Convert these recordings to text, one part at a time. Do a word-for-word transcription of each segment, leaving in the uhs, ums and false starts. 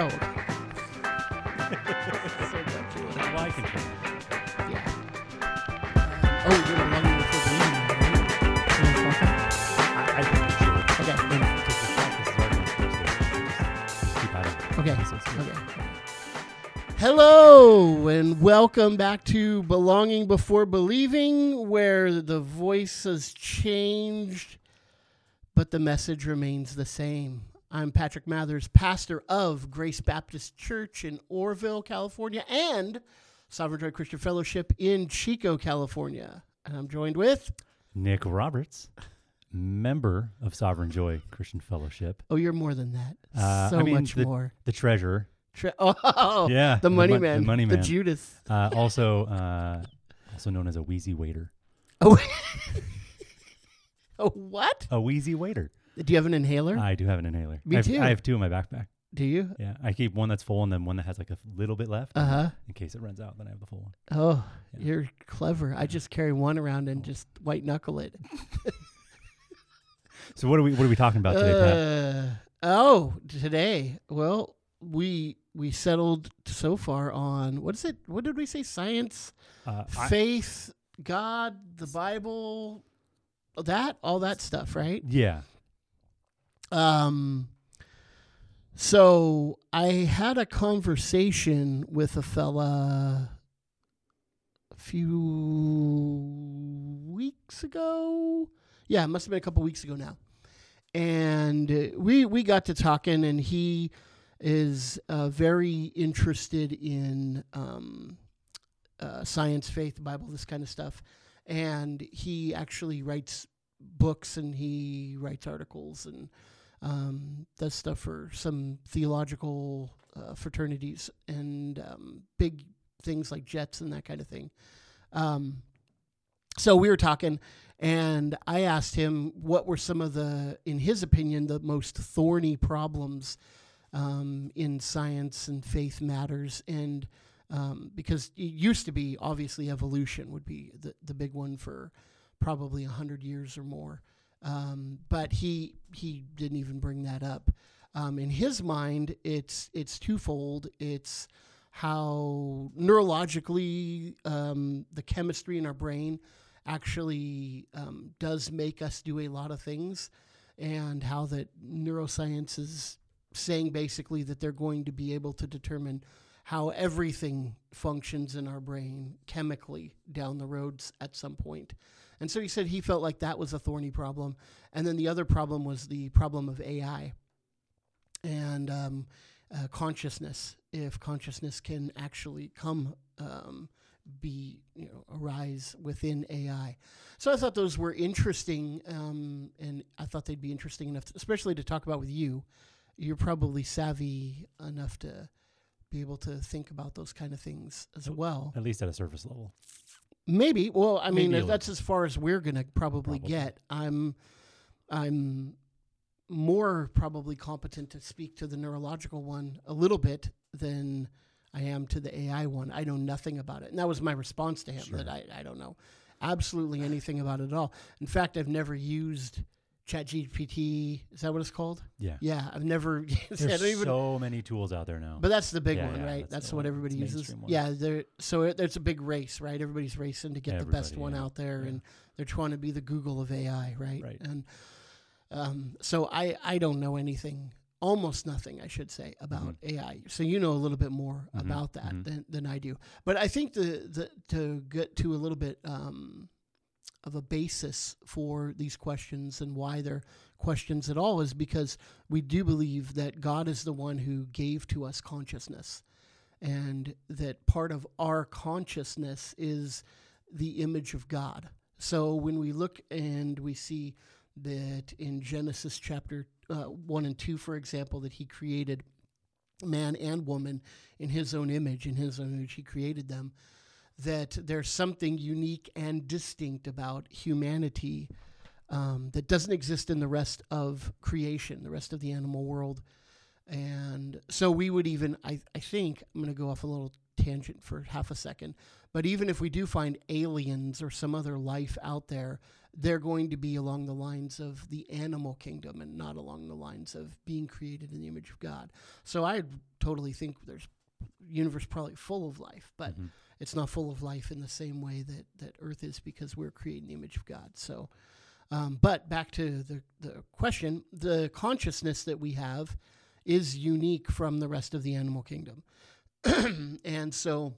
Oh. So well, I can try. Yeah. Oh, you're belonging before believing. I, I think you should. Okay. Because the practice is already supposed to just keep out of it. Okay. So okay. Hello, and welcome back to Belonging Before Believing, where the voice has changed, but the message remains the same. I'm Patrick Mathers, pastor of Grace Baptist Church in Orville, California, and Sovereign Joy Christian Fellowship in Chico, California. And I'm joined with... Nick Roberts, member of Sovereign Joy Christian Fellowship. Oh, you're more than that. Uh, so I mean, much the, more. The treasurer. Oh, yeah, the money the mon- man, the money man, the Judas. Uh, also, uh, also known as a wheezy waiter. Oh, a what? A wheezy waiter. Do you have an inhaler? I do have an inhaler. Me I have, too. I have two in my backpack. Do you? Yeah, I keep one that's full and then one that has like a little bit left. Uh huh. In case it runs out, then I have the full one. Oh, yeah. You're clever. I just carry one around and oh. just white knuckle it. So what are we? What are we talking about today, uh, Pat? Oh, today. Well, we. We settled so far on, what is it? What did we say? Science, uh, faith, I, God, the Bible, that, all that stuff, right? Yeah. Um. So I had a conversation with a fella a few weeks ago. Yeah, it must have been a couple weeks ago now. And we we got to talking, and he... is uh, very interested in um, uh, science, faith, Bible, this kind of stuff. And he actually writes books and he writes articles and um, does stuff for some theological uh, fraternities and um, big things like Jets and that kind of thing. Um, so we were talking and I asked him what were some of the, in his opinion, the most thorny problems Um, in science and faith matters, and um, because it used to be, obviously, evolution would be the, the big one for probably one hundred years or more, um, but he he didn't even bring that up. Um, in his mind, it's, it's twofold. It's how neurologically um, the chemistry in our brain actually um, does make us do a lot of things, and how that neuroscience is saying basically that they're going to be able to determine how everything functions in our brain chemically down the roads at some point. And so he said he felt like that was a thorny problem. And then the other problem was the problem of A I and um, uh, consciousness, if consciousness can actually come um, be, you know, arise within A I. So I thought those were interesting, um, and I thought they'd be interesting enough, to, especially to talk about with you. You're probably savvy enough to be able to think about those kind of things as well. At least at a surface level. Maybe. Well, I Maybe mean, that's as far as we're going to probably, probably get. I'm I'm more probably competent to speak to the neurological one a little bit than I am to the A I one. I know nothing about it. And that was my response to him, sure. that I, I don't know absolutely anything about it at all. In fact, I've never used... ChatGPT, is that what it's called? Yeah. Yeah, I've never... There's I don't even, so many tools out there now. But that's the big yeah, one, yeah, right? That's, that's what one. Everybody it's uses. Yeah, so it, it's a big race, right? Everybody's racing to get Everybody, the best yeah. one out there, yeah. and they're trying to be the Google of A I, right? Right. And um, so I, I don't know anything, almost nothing, I should say, about mm-hmm. A I. So you know a little bit more mm-hmm. about that mm-hmm. than, than I do. But I think the, the to get to a little bit... Um, of a basis for these questions and why they're questions at all is because we do believe that God is the one who gave to us consciousness, and that part of our consciousness is the image of God. So when we look and we see that in Genesis chapter uh, one and two, for example, that he created man and woman in his own image, in his own image he created them, that there's something unique and distinct about humanity um, that doesn't exist in the rest of creation, the rest of the animal world. And so we would even, I, I think, I'm going to go off a little tangent for half a second, but even if we do find aliens or some other life out there, they're going to be along the lines of the animal kingdom and not along the lines of being created in the image of God. So I totally think there's universe probably full of life, but mm-hmm. it's not full of life in the same way that, that Earth is, because we're created in the image of God. So, um, but back to the, the question, the consciousness that we have is unique from the rest of the animal kingdom. And so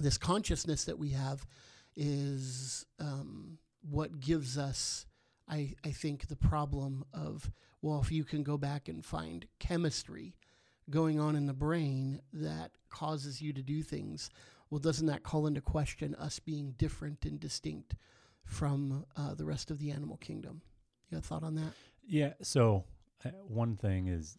this consciousness that we have is um, what gives us, I, I think, the problem of, well, if you can go back and find chemistry going on in the brain that causes you to do things, well, doesn't that call into question us being different and distinct from uh, the rest of the animal kingdom? You got a thought on that? Yeah, so uh, one thing is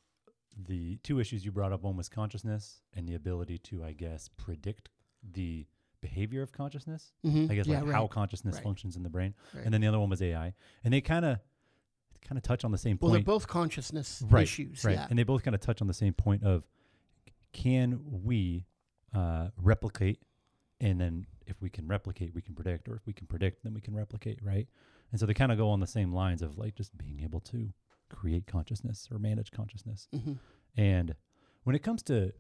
the two issues you brought up. One was consciousness and the ability to, I guess, predict the behavior of consciousness, mm-hmm. I guess, yeah, like right. how consciousness right. functions in the brain. Right. And then the other one was A I. And they kind of kind of touch on the same well, point. Well, they're both consciousness right, issues. Right. Yeah. And they both kind of touch on the same point of, can we uh, replicate? And then if we can replicate, we can predict, or if we can predict, then we can replicate. Right. And so they kind of go on the same lines of like just being able to create consciousness or manage consciousness. Mm-hmm. And when it comes to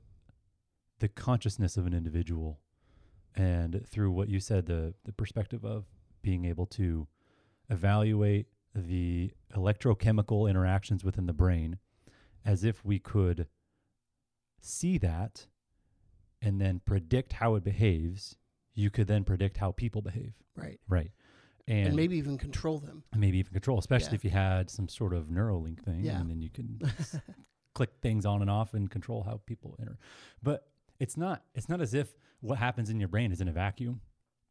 the consciousness of an individual, and through what you said, the, the perspective of being able to evaluate the electrochemical interactions within the brain, as if we could see that and then predict how it behaves, you could then predict how people behave. Right. Right. And, and maybe even control them. Maybe even control, especially yeah. if you had some sort of Neuralink thing, yeah. and then you can s- click things on and off and control how people enter. But it's not it's not as if what happens in your brain is in a vacuum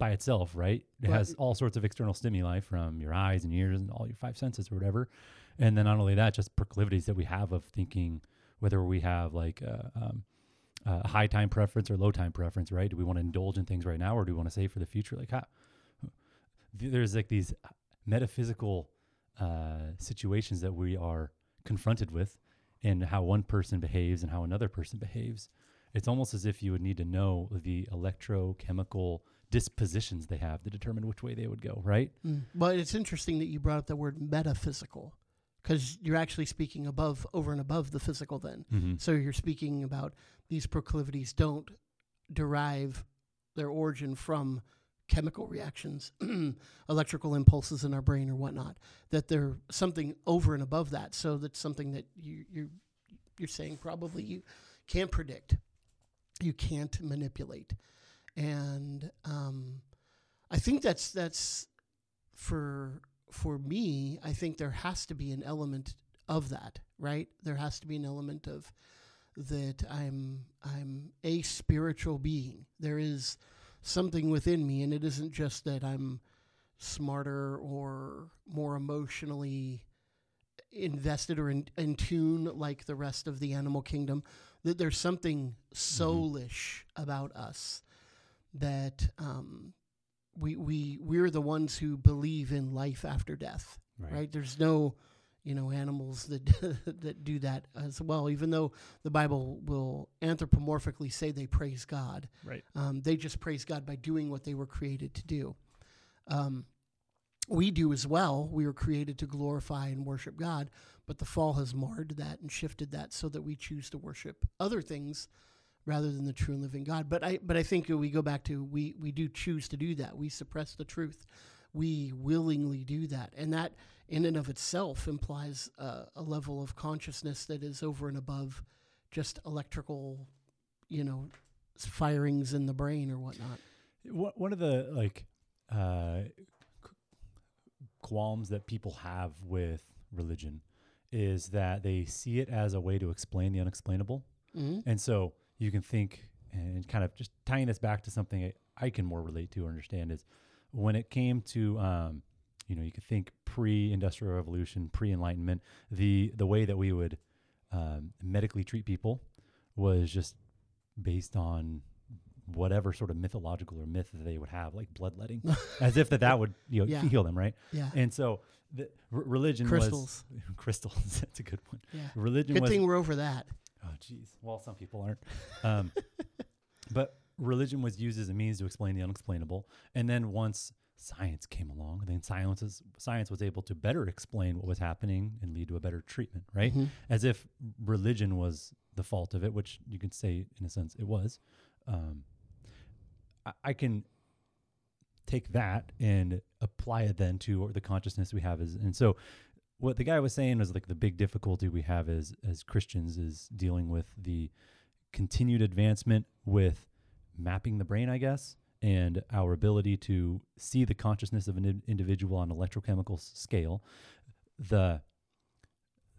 by itself, right? It well, has all sorts of external stimuli from your eyes and ears and all your five senses or whatever. And then not only that, just proclivities that we have of thinking, whether we have like a, um, a high time preference or low time preference, right? Do we want to indulge in things right now, or do we want to save for the future? Like how, there's like these metaphysical uh, situations that we are confronted with, and how one person behaves and how another person behaves. It's almost as if you would need to know the electrochemical dispositions they have to determine which way they would go, right? Mm. But it's interesting that you brought up the word metaphysical, because you're actually speaking above, over and above the physical then. Mm-hmm. So you're speaking about these proclivities don't derive their origin from chemical reactions, electrical impulses in our brain or whatnot, that they're something over and above that. So that's something that you, you're, you're saying probably you can't predict, you can't manipulate. And um, I think that's, that's for, for me, I think there has to be an element of that, right? There has to be an element of that I'm, I'm a spiritual being. There is something within me, and it isn't just that I'm smarter or more emotionally invested or in, in tune like the rest of the animal kingdom, that there's something soulish mm-hmm. about us, that um, we, we, we're the ones who believe in life after death, right? right? There's no, you know, animals that that do that as well, even though the Bible will anthropomorphically say they praise God. Right. Um, they just praise God by doing what they were created to do. Um, we do as well. We were created to glorify and worship God, but the fall has marred that and shifted that so that we choose to worship other things rather than the true and living God. But I but I think we go back to we, we do choose to do that. We suppress the truth. We willingly do that. And that in and of itself implies uh, a level of consciousness that is over and above just electrical, you know, firings in the brain or whatnot. One of the like uh, qualms that people have with religion is that they see it as a way to explain the unexplainable. Mm-hmm. And so you can think, and kind of just tying this back to something I can more relate to or understand is, when it came to, um, you know, you could think pre-Industrial Revolution, pre-Enlightenment, the the way that we would um, medically treat people was just based on whatever sort of mythological or myth that they would have, like bloodletting, as if that, that would, you know, yeah. heal them, right? Yeah. And so the r- religion crystals. was... Crystals. Crystals, that's a good one. Yeah. Religion Good was, thing we're over that. Oh, geez. Well, some people aren't. Um, but religion was used as a means to explain the unexplainable. And then once science came along, then science is, science was able to better explain what was happening and lead to a better treatment, right? Mm-hmm. As if religion was the fault of it, which you could say in a sense it was. Um, I, I can take that and apply it then to the consciousness we have. Is, and so what the guy was saying was like the big difficulty we have as, as Christians is dealing with the continued advancement with mapping the brain, I guess, and our ability to see the consciousness of an individual on an electrochemical scale. The,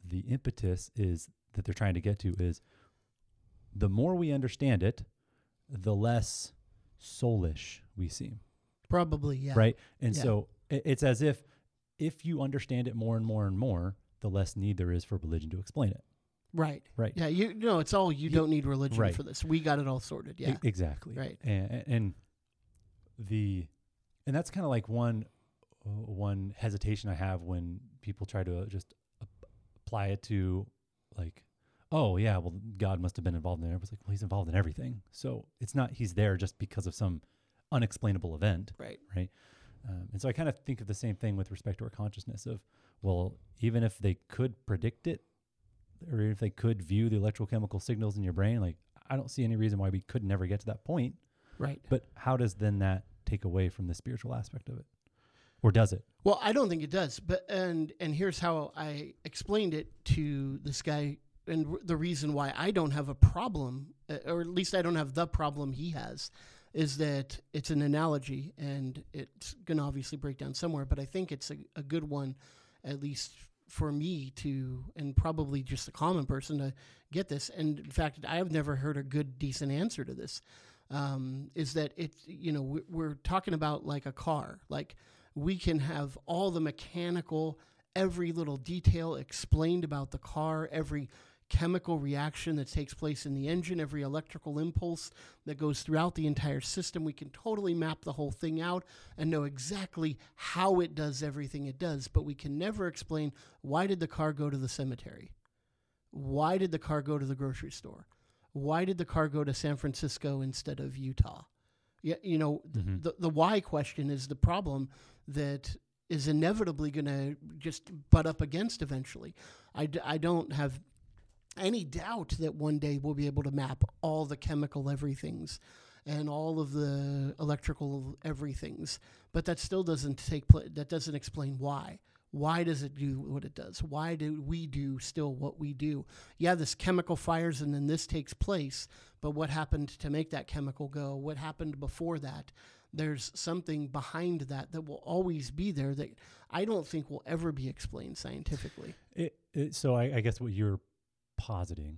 the impetus is that they're trying to get to is the more we understand it, the less soulish we seem. Probably, yeah. Right? And yeah. so it's as if if you understand it more and more and more, the less need there is for religion to explain it. Right. Right. Yeah, you know, it's all you, you don't need religion right. for this. We got it all sorted, yeah. E- exactly. Right. And, and the and that's kind of like one one hesitation I have when people try to just apply it to like, oh yeah, well God must have been involved in it. It's like, well, he's involved in everything. So it's not he's there just because of some unexplainable event. Right. Right. Um, and so I kind of think of the same thing with respect to our consciousness of, well, even if they could predict it or if they could view the electrochemical signals in your brain, like I don't see any reason why we could never get to that point. Right. But how does then that take away from the spiritual aspect of it? Or does it? Well, I don't think it does. But, and, and here's how I explained it to this guy and the reason why I don't have a problem, or at least I don't have the problem he has, is that it's an analogy, and it's going to obviously break down somewhere, but I think it's a, a good one, at least for me to, and probably just a common person to get this. And in fact, I've never heard a good, decent answer to this, um, is that it's, you know, we're talking about like a car, like we can have all the mechanical, every little detail explained about the car, every chemical reaction that takes place in the engine, every electrical impulse that goes throughout the entire system. We can totally map the whole thing out and know exactly how it does everything it does, but we can never explain, why did the car go to the cemetery? Why did the car go to the grocery store? Why did the car go to San Francisco instead of Utah? Yeah, you know, mm-hmm. the, the why question is the problem that is inevitably going to just butt up against eventually. I, d- I don't have any doubt that one day we'll be able to map all the chemical everythings and all of the electrical everythings, but that still doesn't take place. That doesn't explain why. Why does it do what it does? Why do we do still what we do? Yeah, this chemical fires and then this takes place, but what happened to make that chemical go? What happened before that? There's something behind that that will always be there that I don't think will ever be explained scientifically. It, it, so I, I guess what you're positing,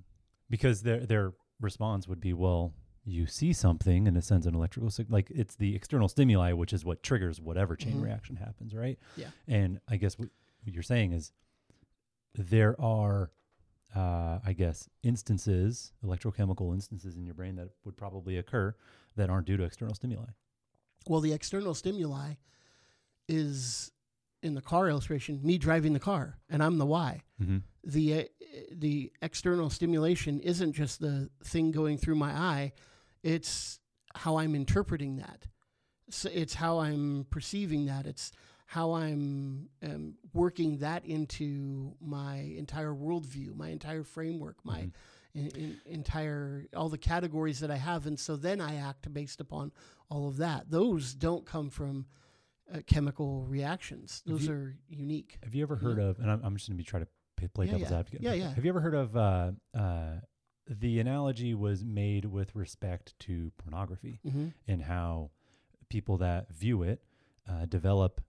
because their their response would be, well, you see something in a sense, an electrical signal, like it's the external stimuli, which is what triggers whatever chain mm-hmm. reaction happens, right? Yeah. And I guess what, what you're saying is there are, uh, I guess, instances, electrochemical instances in your brain that would probably occur that aren't due to external stimuli. Well, the external stimuli is, in the car illustration, me driving the car, and I'm the why. Mm-hmm. The uh, the external stimulation isn't just the thing going through my eye, it's how I'm interpreting that. So it's how I'm perceiving that. It's how I'm um, working that into my entire worldview, my entire framework, my mm-hmm. in, in, entire, all the categories that I have. And so then I act based upon all of that. Those don't come from Uh, chemical reactions. Those you, are unique. Have you ever heard yeah. of, and I'm, I'm just going to be trying to pay, play yeah, devil's yeah. advocate. Yeah, yeah. Have you ever heard of, uh, uh, the analogy was made with respect to pornography mm-hmm. and how people that view it uh, develop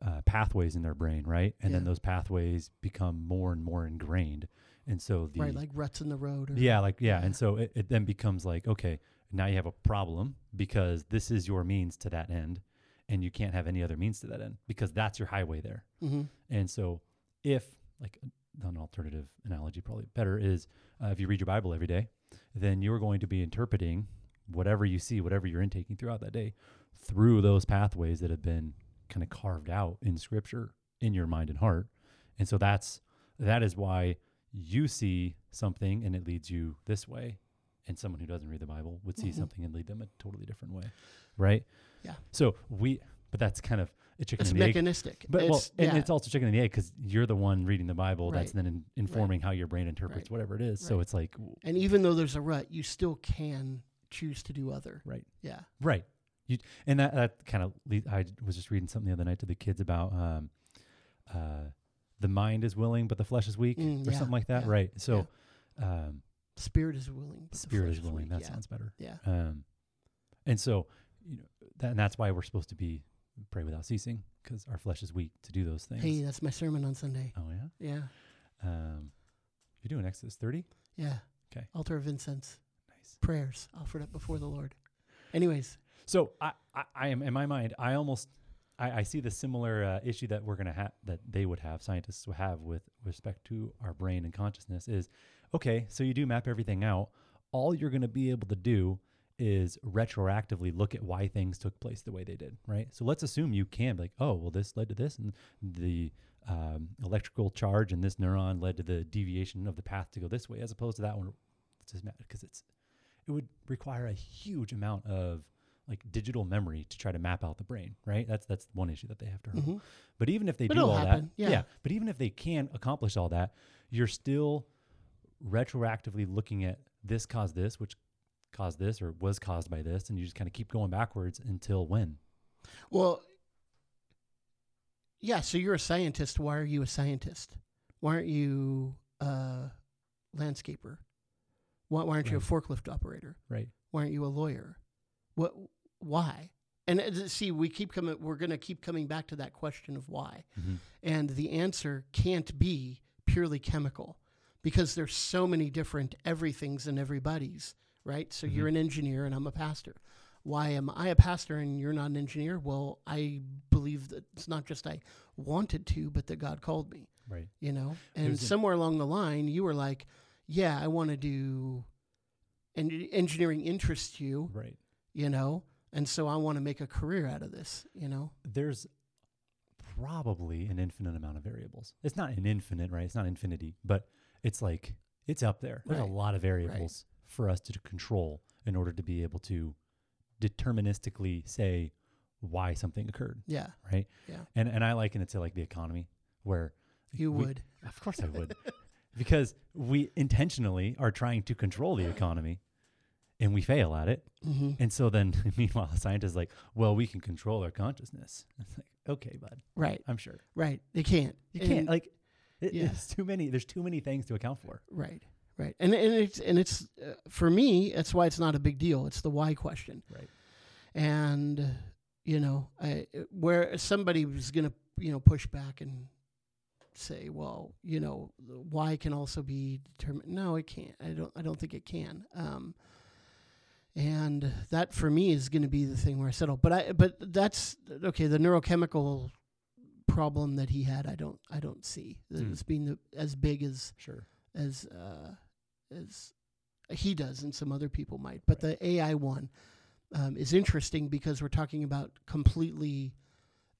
uh, pathways in their brain, right? And yeah. then those pathways become more and more ingrained. And so the... Right, like ruts in the road. Or, yeah, like, yeah. yeah. And so it, it then becomes like, okay, now you have a problem because this is your means to that end. And you can't have any other means to that end because that's your highway there. Mm-hmm. And so if, like an alternative analogy probably better is, uh, if you read your Bible every day, then you're going to be interpreting whatever you see, whatever you're intaking throughout that day, through those pathways that have been kind of carved out in Scripture in your mind and heart. And so that's that is why you see something and it leads you this way. and someone who doesn't read the Bible would see mm-hmm. something and lead them a totally different way, right? Yeah. So we, but that's kind of a chicken it's and the egg. But, it's mechanistic. Well, and yeah. it's also chicken and the egg because you're the one reading the Bible right. that's then in, informing right. how your brain interprets right. whatever it is. Right. So it's like. And even though there's a rut, you still can choose to do other. Right. Yeah. Right. You, and that, that kind of, le- I was just reading something the other night to the kids about um, uh, the mind is willing, but the flesh is weak mm, or yeah, something like that. Yeah, right. So. Yeah. Um, Spirit is willing. But spirit the flesh is willing. Is weak, that yeah. sounds better. Yeah. Um, and so, you know, that, and that's why we're supposed to be pray without ceasing because our flesh is weak to do those things. Hey, that's my sermon on Sunday. Oh yeah. Yeah. Um, you're doing Exodus thirty. Yeah. Okay. Altar of incense. Nice. Prayers offered up before the Lord. Anyways. So I, I, I am in my mind. I almost, I, I see the similar uh, issue that we're gonna have that they would have scientists would have with respect to our brain and consciousness is. Okay, so you do map everything out. All you're going to be able to do is retroactively look at why things took place the way they did, right? So let's assume you can be like, oh, well, this led to this, and the um, electrical charge in this neuron led to the deviation of the path to go this way, as opposed to that one. It's just because it's it would require a huge amount of like digital memory to try to map out the brain, right? That's that's one issue that they have to hurdle. Mm-hmm. But even if they but do all happen. that, yeah. yeah. But even if they can accomplish all that, you're still retroactively looking at this caused this, which caused this or was caused by this. And you just kind of keep going backwards until when? Well, yeah. So you're a scientist. Why are you a scientist? Why aren't you a landscaper? Why, why aren't right. you a forklift operator? Right. Why aren't you a lawyer? What, why? And uh, see, we keep coming, we're going to keep coming back to that question of why. Mm-hmm. And the answer can't be purely chemical. Because there's so many different everythings and everybody's, right? So mm-hmm. you're an engineer and I'm a pastor. Why am I a pastor and you're not an engineer? Well, I believe that it's not just I wanted to, but that God called me, right? You know? And there's somewhere along the line, you were like, yeah, I want to do, and engineering interests you, right? You know? And so I want to make a career out of this, you know? There's probably an infinite amount of variables. It's not an infinite, right? It's not infinity, but it's like, it's up there. There's right. a lot of variables right. for us to control in order to be able to deterministically say why something occurred. Yeah. Right? Yeah. And and I liken it to like the economy where... You we, would. Of course I would. Because we intentionally are trying to control the economy and we fail at it. Mm-hmm. And so then, meanwhile, the scientist is like, well, we can control our consciousness. It's like, okay, bud. Right. I'm sure. Right. They can't. You and can't. Like... It, yeah. It's too many. There's too many things to account for. Right, right, and and it's and it's uh, for me. That's why it's not a big deal. It's the why question. Right, and uh, you know, I, where somebody was gonna you know push back and say, well, you know, why can also be determined. No, it can't. I don't. I don't think it can. Um, and that for me is gonna be the thing where I settle. But I. But that's okay. The neurochemical problem that he had, I don't, I don't see mm. as being the, as big as sure. as uh, as he does, and some other people might. But right. the A I one um, is interesting because we're talking about completely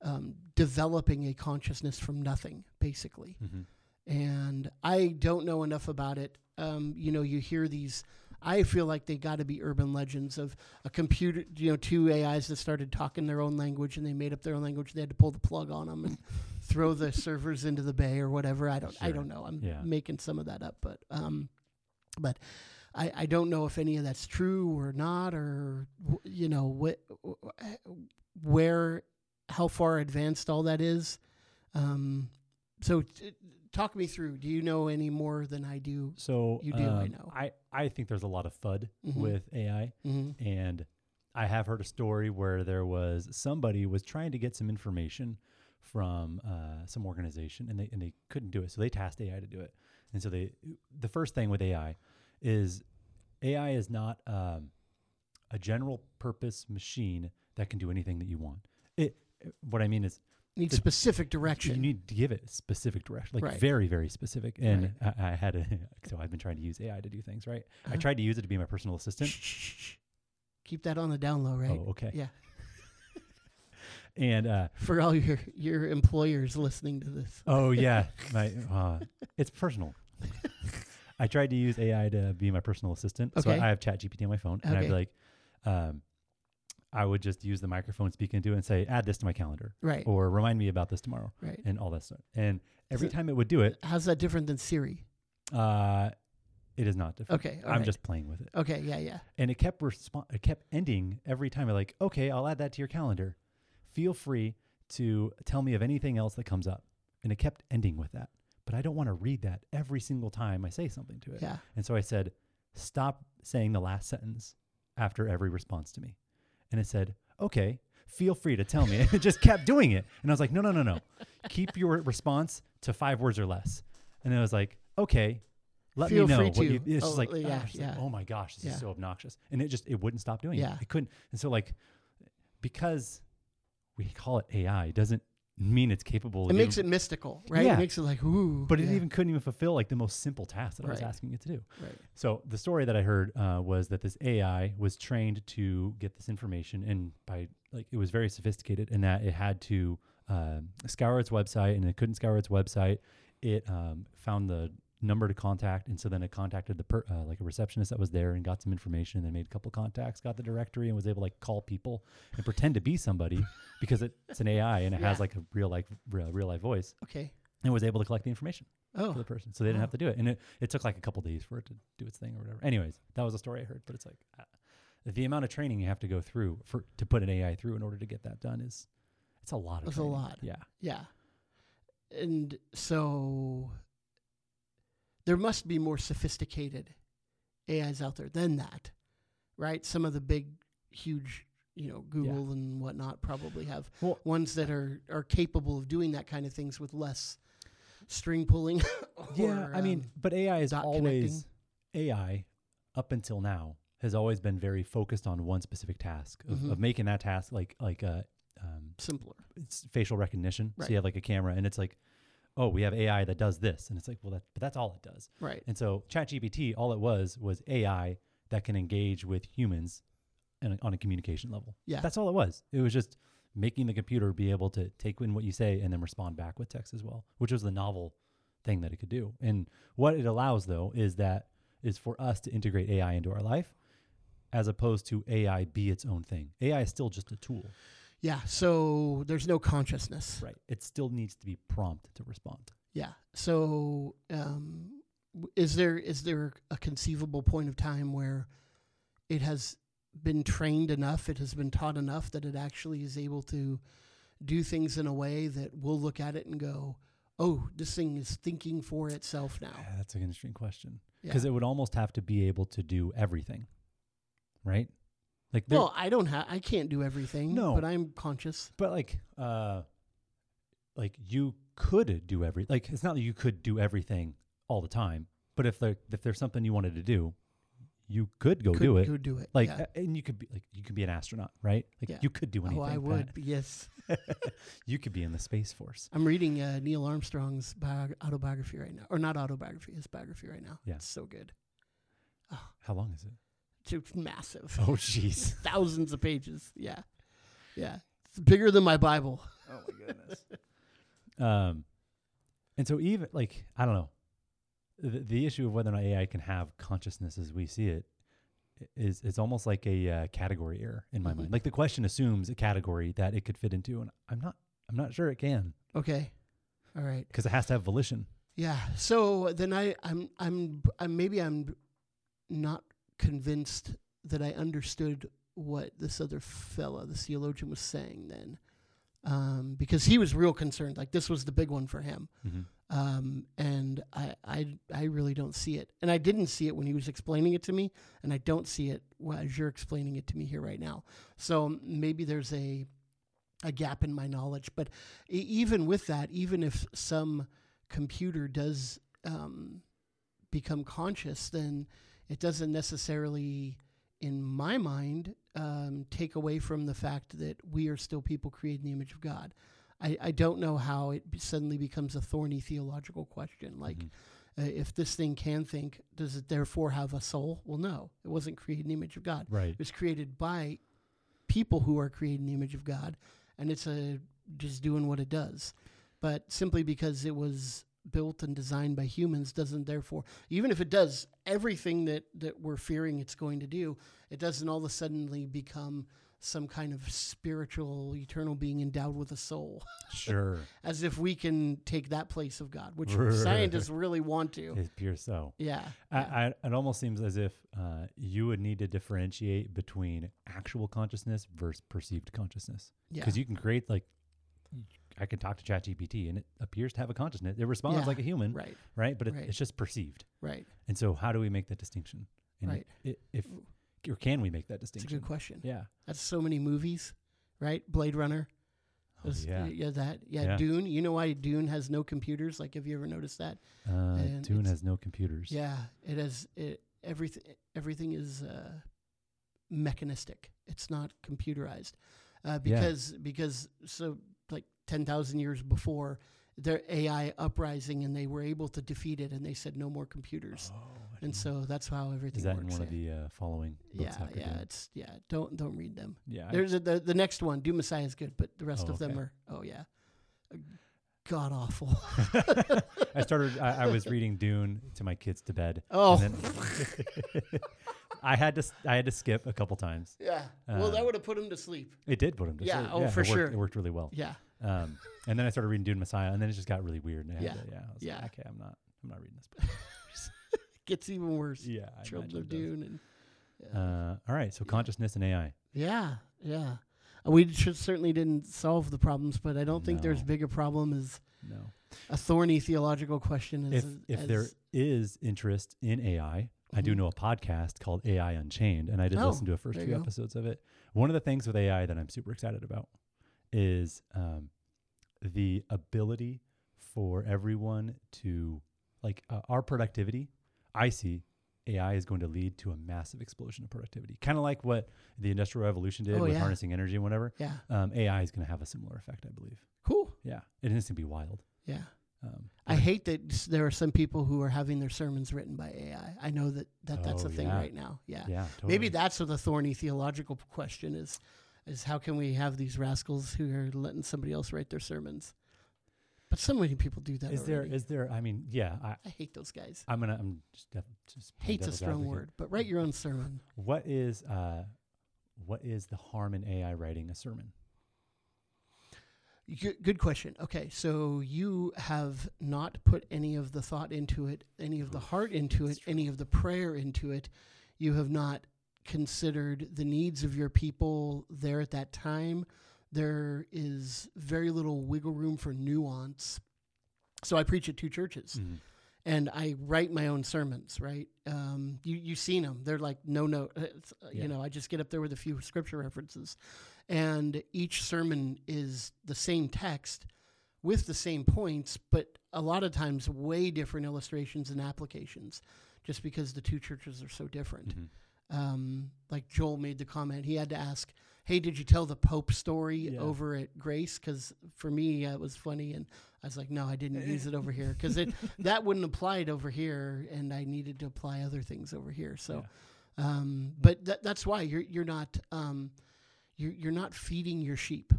um, developing a consciousness from nothing, basically. Mm-hmm. And I don't know enough about it. Um, you know, you hear these. I feel like they got to be urban legends of a computer, you know, two A Is that started talking their own language and they made up their own language. They had to pull the plug on them and throw the servers into the bay or whatever. I don't, sure. I don't know. I'm yeah. making some of that up, but, um, but I, I don't know if any of that's true or not, or w- you know, wh- where, how far advanced all that is. Um, so. T- Talk me through. Do you know any more than I do? So you do. Um, I know. I, I think there's a lot of FUD mm-hmm. with A I, mm-hmm. and I have heard a story where there was somebody was trying to get some information from uh, some organization, and they and they couldn't do it, so they tasked A I to do it. And so they the first thing with A I is A I is not um, a general purpose machine that can do anything that you want. It. What I mean is. Need specific direction. You need to give it specific direction, like right. very, very specific. And right. I, I had a, so I've been trying to use A I to do things, right? Uh-huh. I tried to use it to be my personal assistant. Shh, shh, shh. Keep that on the down low, right? Oh, okay. Yeah. and uh, for all your, your employers listening to this. Oh yeah. my, uh, it's personal. I tried to use A I to be my personal assistant. Okay. So I have ChatGPT on my phone, and okay. I'd be like, um, I would just use the microphone, speak into it, and say, add this to my calendar. Right. Or remind me about this tomorrow. Right. And all that stuff. And every so, time it would do it. How's that different than Siri? Uh, It is not different. Okay. I'm right. just playing with it. Okay. Yeah. Yeah. And it kept respo- it kept ending every time. I'm like, okay, I'll add that to your calendar. Feel free to tell me of anything else that comes up. And it kept ending with that. But I don't want to read that every single time I say something to it. Yeah. And so I said, stop saying the last sentence after every response to me. And it said, okay, feel free to tell me. And it just kept doing it. And I was like, no, no, no, no. Keep your response to five words or less. And it was like, okay, let Feel me know. What you, it's oh, just like, yeah, oh, just yeah. like, oh my gosh, this yeah. is so obnoxious. And it just, it wouldn't stop doing yeah. it. It couldn't. And so like, because we call it A I, it doesn't mean it's capable. It makes even, it mystical, right? Yeah. It makes it like, ooh. But yeah. it even couldn't even fulfill like the most simple task that right. I was asking it to do. Right. So the story that I heard uh, was that this A I was trained to get this information, and by like, it was very sophisticated in that it had to uh, scour its website, and it couldn't scour its website. It um, found the number to contact, and so then it contacted the per, uh, like a receptionist that was there, and got some information, and then made a couple contacts, got the directory, and was able to like call people and pretend to be somebody because it, it's an A I and it yeah. has like a real like real, real life voice. Okay. And was able to collect the information oh. for the person, so they didn't oh. have to do it. And it, it took like a couple days for it to do its thing or whatever. Anyways, that was a story I heard, but it's like uh, the amount of training you have to go through for to put an A I through in order to get that done is it's a lot. Of it's training. a lot. Yeah. Yeah. And so. There must be more sophisticated A Is out there than that, right? Some of the big, huge, you know, Google yeah. and whatnot probably have well, ones that are, are capable of doing that kind of things with less string pulling. or, yeah, I um, mean, but A I is always, connecting. A I up until now has always been very focused on one specific task of, mm-hmm. of making that task like, like a um, simpler it's facial recognition. Right. So you have like a camera and it's like, oh, we have A I that does this. And it's like, well, that, but that's all it does. Right. And so ChatGPT, all it was, was A I that can engage with humans and on a communication level. Yeah. That's all it was. It was just making the computer be able to take in what you say and then respond back with text as well, which was the novel thing that it could do. And what it allows though, is that is for us to integrate A I into our life as opposed to A I be its own thing. A I is still just a tool. Yeah, so there's no consciousness. Right. It still needs to be prompted to respond. Yeah. So um, is there is there a conceivable point of time where it has been trained enough, it has been taught enough that it actually is able to do things in a way that we'll look at it and go, oh, this thing is thinking for itself now? Yeah, that's an interesting question. Because yeah. it would almost have to be able to do everything, right? Like well, I don't have, I can't do everything, no, but I'm conscious. But like, uh, like you could do every, like, it's not that you could do everything all the time, but if there, if there's something you wanted to do, you could go could do it. Go do it. Like, yeah. uh, and you could be like, you could be an astronaut, right? Like yeah. you could do anything. Oh, I would. Yes. You could be in the Space Force. I'm reading uh, Neil Armstrong's biog- autobiography right now, or not autobiography, his biography right now. Yeah. It's so good. Oh. How long is it? It's massive. Oh, jeez. Thousands of pages. Yeah. Yeah. It's bigger than my Bible. Oh, my goodness. um, and so even, like, I don't know, the, the issue of whether or not A I can have consciousness as we see it is it's almost like a uh, category error in my mm-hmm. mind. Like, the question assumes a category that it could fit into, and I'm not, I'm not sure it can. Okay. All right. Because it has to have volition. Yeah. So then I, I'm, I'm, I'm maybe I'm not convinced that I understood what this other fella, this theologian, was saying then, um, because he was real concerned. Like, this was the big one for him, mm-hmm. um, and I, I, I really don't see it, and I didn't see it when he was explaining it to me, and I don't see it as you're explaining it to me here right now. So maybe there's a, a gap in my knowledge. But I- even with that, even if some computer does um, become conscious, then it doesn't necessarily, in my mind, um, take away from the fact that we are still people created in the image of God. I, I don't know how it b- suddenly becomes a thorny theological question. Like, mm-hmm. uh, if this thing can think, does it therefore have a soul? Well, no. It wasn't created in the image of God. Right. It was created by people who are created in the image of God, and it's a, just doing what it does. But simply because it was built and designed by humans doesn't therefore, even if it does everything that, that we're fearing it's going to do, it doesn't all of a suddenly become some kind of spiritual, eternal being endowed with a soul. Sure. As if we can take that place of God, which scientists really want to. His pure soul. Yeah. I, I, it almost seems as if uh, you would need to differentiate between actual consciousness versus perceived consciousness. Yeah. Because you can create, like, I can talk to ChatGPT and it appears to have a consciousness. It responds yeah, like a human. Right. Right. But it, right. it's just perceived. Right. And so how do we make that distinction? And right. It, if... Or can we make that distinction? That's a good question. Yeah. That's so many movies, right? Blade Runner. Oh, yeah. Yeah, that. Yeah, yeah, Dune. You know why Dune has no computers? Like, have you ever noticed that? Uh, Dune has no computers. Yeah. It has, it, everything Everything is uh, mechanistic. It's not computerized. Uh, because, yeah. because so like ten thousand years before, their A I uprising, and they were able to defeat it, and they said no more computers. Oh. And so that's how everything works. Is that works in one yeah. of the uh, following books? Yeah, yeah, it's, yeah. Don't don't read them. Yeah, there's a, the the next one. Dune Messiah is good, but the rest oh, of okay. them are oh yeah, god awful. I started. I, I was reading Dune to my kids to bed. Oh, and then I had to I had to skip a couple times. Yeah, um, well, that would have put him to sleep. It did put him to yeah, sleep. Oh, yeah, oh, for it worked, sure, it worked really well. Yeah. Um, and then I started reading Dune Messiah, and then it just got really weird. And I yeah, had to, yeah, I was yeah. Like, okay, I'm not, I'm not reading this book. Gets even worse. Yeah. Troubles of Dune. And, yeah. uh, all right. So yeah. consciousness and A I. Yeah. Yeah. Uh, we should, certainly didn't solve the problems, but I don't no. think there's big a problem as no. a thorny theological question. As, if if as there is interest in A I, mm-hmm. I do know a podcast called A I Unchained, and I did oh, listen to the first few episodes of it. One of the things with A I that I'm super excited about is um, the ability for everyone to, like, uh, our productivity. I see A I is going to lead to a massive explosion of productivity, kind of like what the Industrial Revolution did oh, with yeah. harnessing energy and whatever. Yeah, um, A I is going to have a similar effect, I believe. Cool. Yeah, it is going to be wild. Yeah. Um, I hate that there are some people who are having their sermons written by A I. I know that, that that's oh, a thing yeah. right now. Yeah. Yeah. Totally. Maybe that's what the thorny theological question is: is how can we have these rascals who are letting somebody else write their sermons? But so many people do that. Is already. there? Is there? I mean, yeah. I, I hate those guys. I'm gonna. I'm just. just Hate's a strong word, but write your own sermon. What is? Uh, what is the harm in A I writing a sermon? G- good question. Okay, so you have not put any of the thought into it, any of the heart into it, any of the prayer into it. You have not considered the needs of your people there at that time. There is very little wiggle room for nuance. So I preach at two churches, mm-hmm. and I write my own sermons, right? Um, you, you've seen them. They're like, no, no. It's, uh, yeah. You know, I just get up there with a few scripture references. And each sermon is the same text with the same points, but a lot of times way different illustrations and applications just because the two churches are so different. Mm-hmm. Um, like Joel made the comment, he had to ask, hey, did you tell the Pope story yeah. over at Grace? Because for me, uh, it was funny, and I was like, no, I didn't use it over here because it that wouldn't apply it over here, and I needed to apply other things over here. So, yeah. um, but th- that's why you're you're not um, you're you're not feeding your sheep.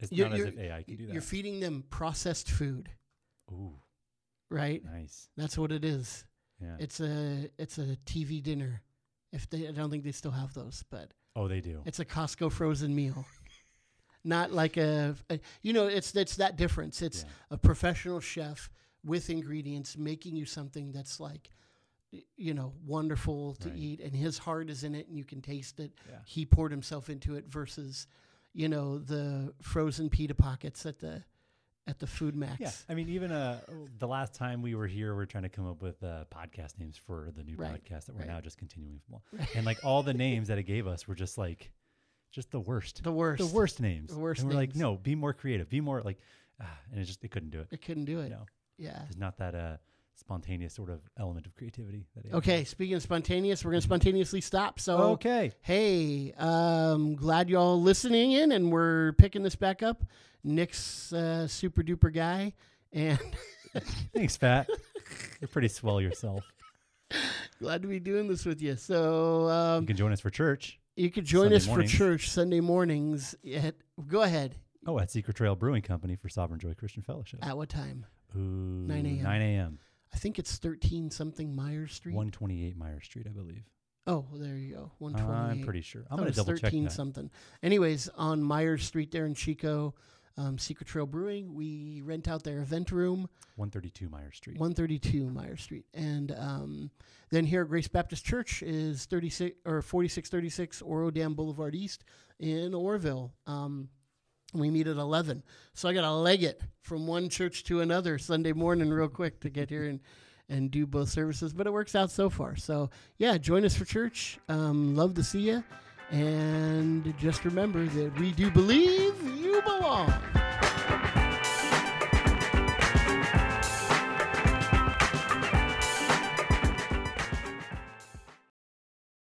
It's you're, not as if A I can do that. You're feeding them processed food. Ooh, right? Nice. That's what it is. Yeah. It's a it's a T V dinner. If they, I don't think they still have those, but. Oh, they do. It's a Costco frozen meal, not like a, a, you know, it's it's that difference. It's yeah. a professional chef with ingredients making you something that's like, you know, wonderful to right. eat, and his heart is in it, and you can taste it. Yeah. He poured himself into it versus, you know, the frozen pita pockets at the at the Food Max. Yeah, I mean, even uh, the last time we were here, we we're trying to come up with uh, podcast names for the new right. podcast that we're right. now just continuing from. Right. And like all the names that it gave us were just like, just the worst, the worst, the worst names. The worst. And we're names. like, no, be more creative, be more like, uh, and it just it couldn't do it. It couldn't do it. No. Yeah. There's not that uh, spontaneous sort of element of creativity. That it okay. Has. Speaking of spontaneous, we're gonna spontaneously stop. So okay. Hey, um, glad y'all listening in, and we're picking this back up. Nick's uh, super duper guy, and thanks, Pat. You're pretty swell yourself. Glad to be doing this with you. So um, you can join us for church. You can join Sunday us mornings. for church Sunday mornings. At, go ahead. Oh, at Secret Trail Brewing Company for Sovereign Joy Christian Fellowship. At what time? Ooh, nine a.m. nine a.m. I think it's thirteen something Meyers Street. one twenty-eight Meyers Street, I believe. Oh, well, there you go. one twenty-eight I'm pretty sure. I'm going to double check that. thirteen something Anyways, on Meyers Street there in Chico, um, Secret Trail Brewing, we rent out their event room. one thirty-two Meyers Street. one thirty-two Meyers Street. And um, then here at Grace Baptist Church is thirty-six or forty-six thirty-six Oro Dam Boulevard East in Orville. Um, we meet at eleven. So I got to leg it from one church to another Sunday morning real quick to get here and and do both services, but it works out so far. So yeah, join us for church. Um, love to see you. And just remember that we do believe you belong.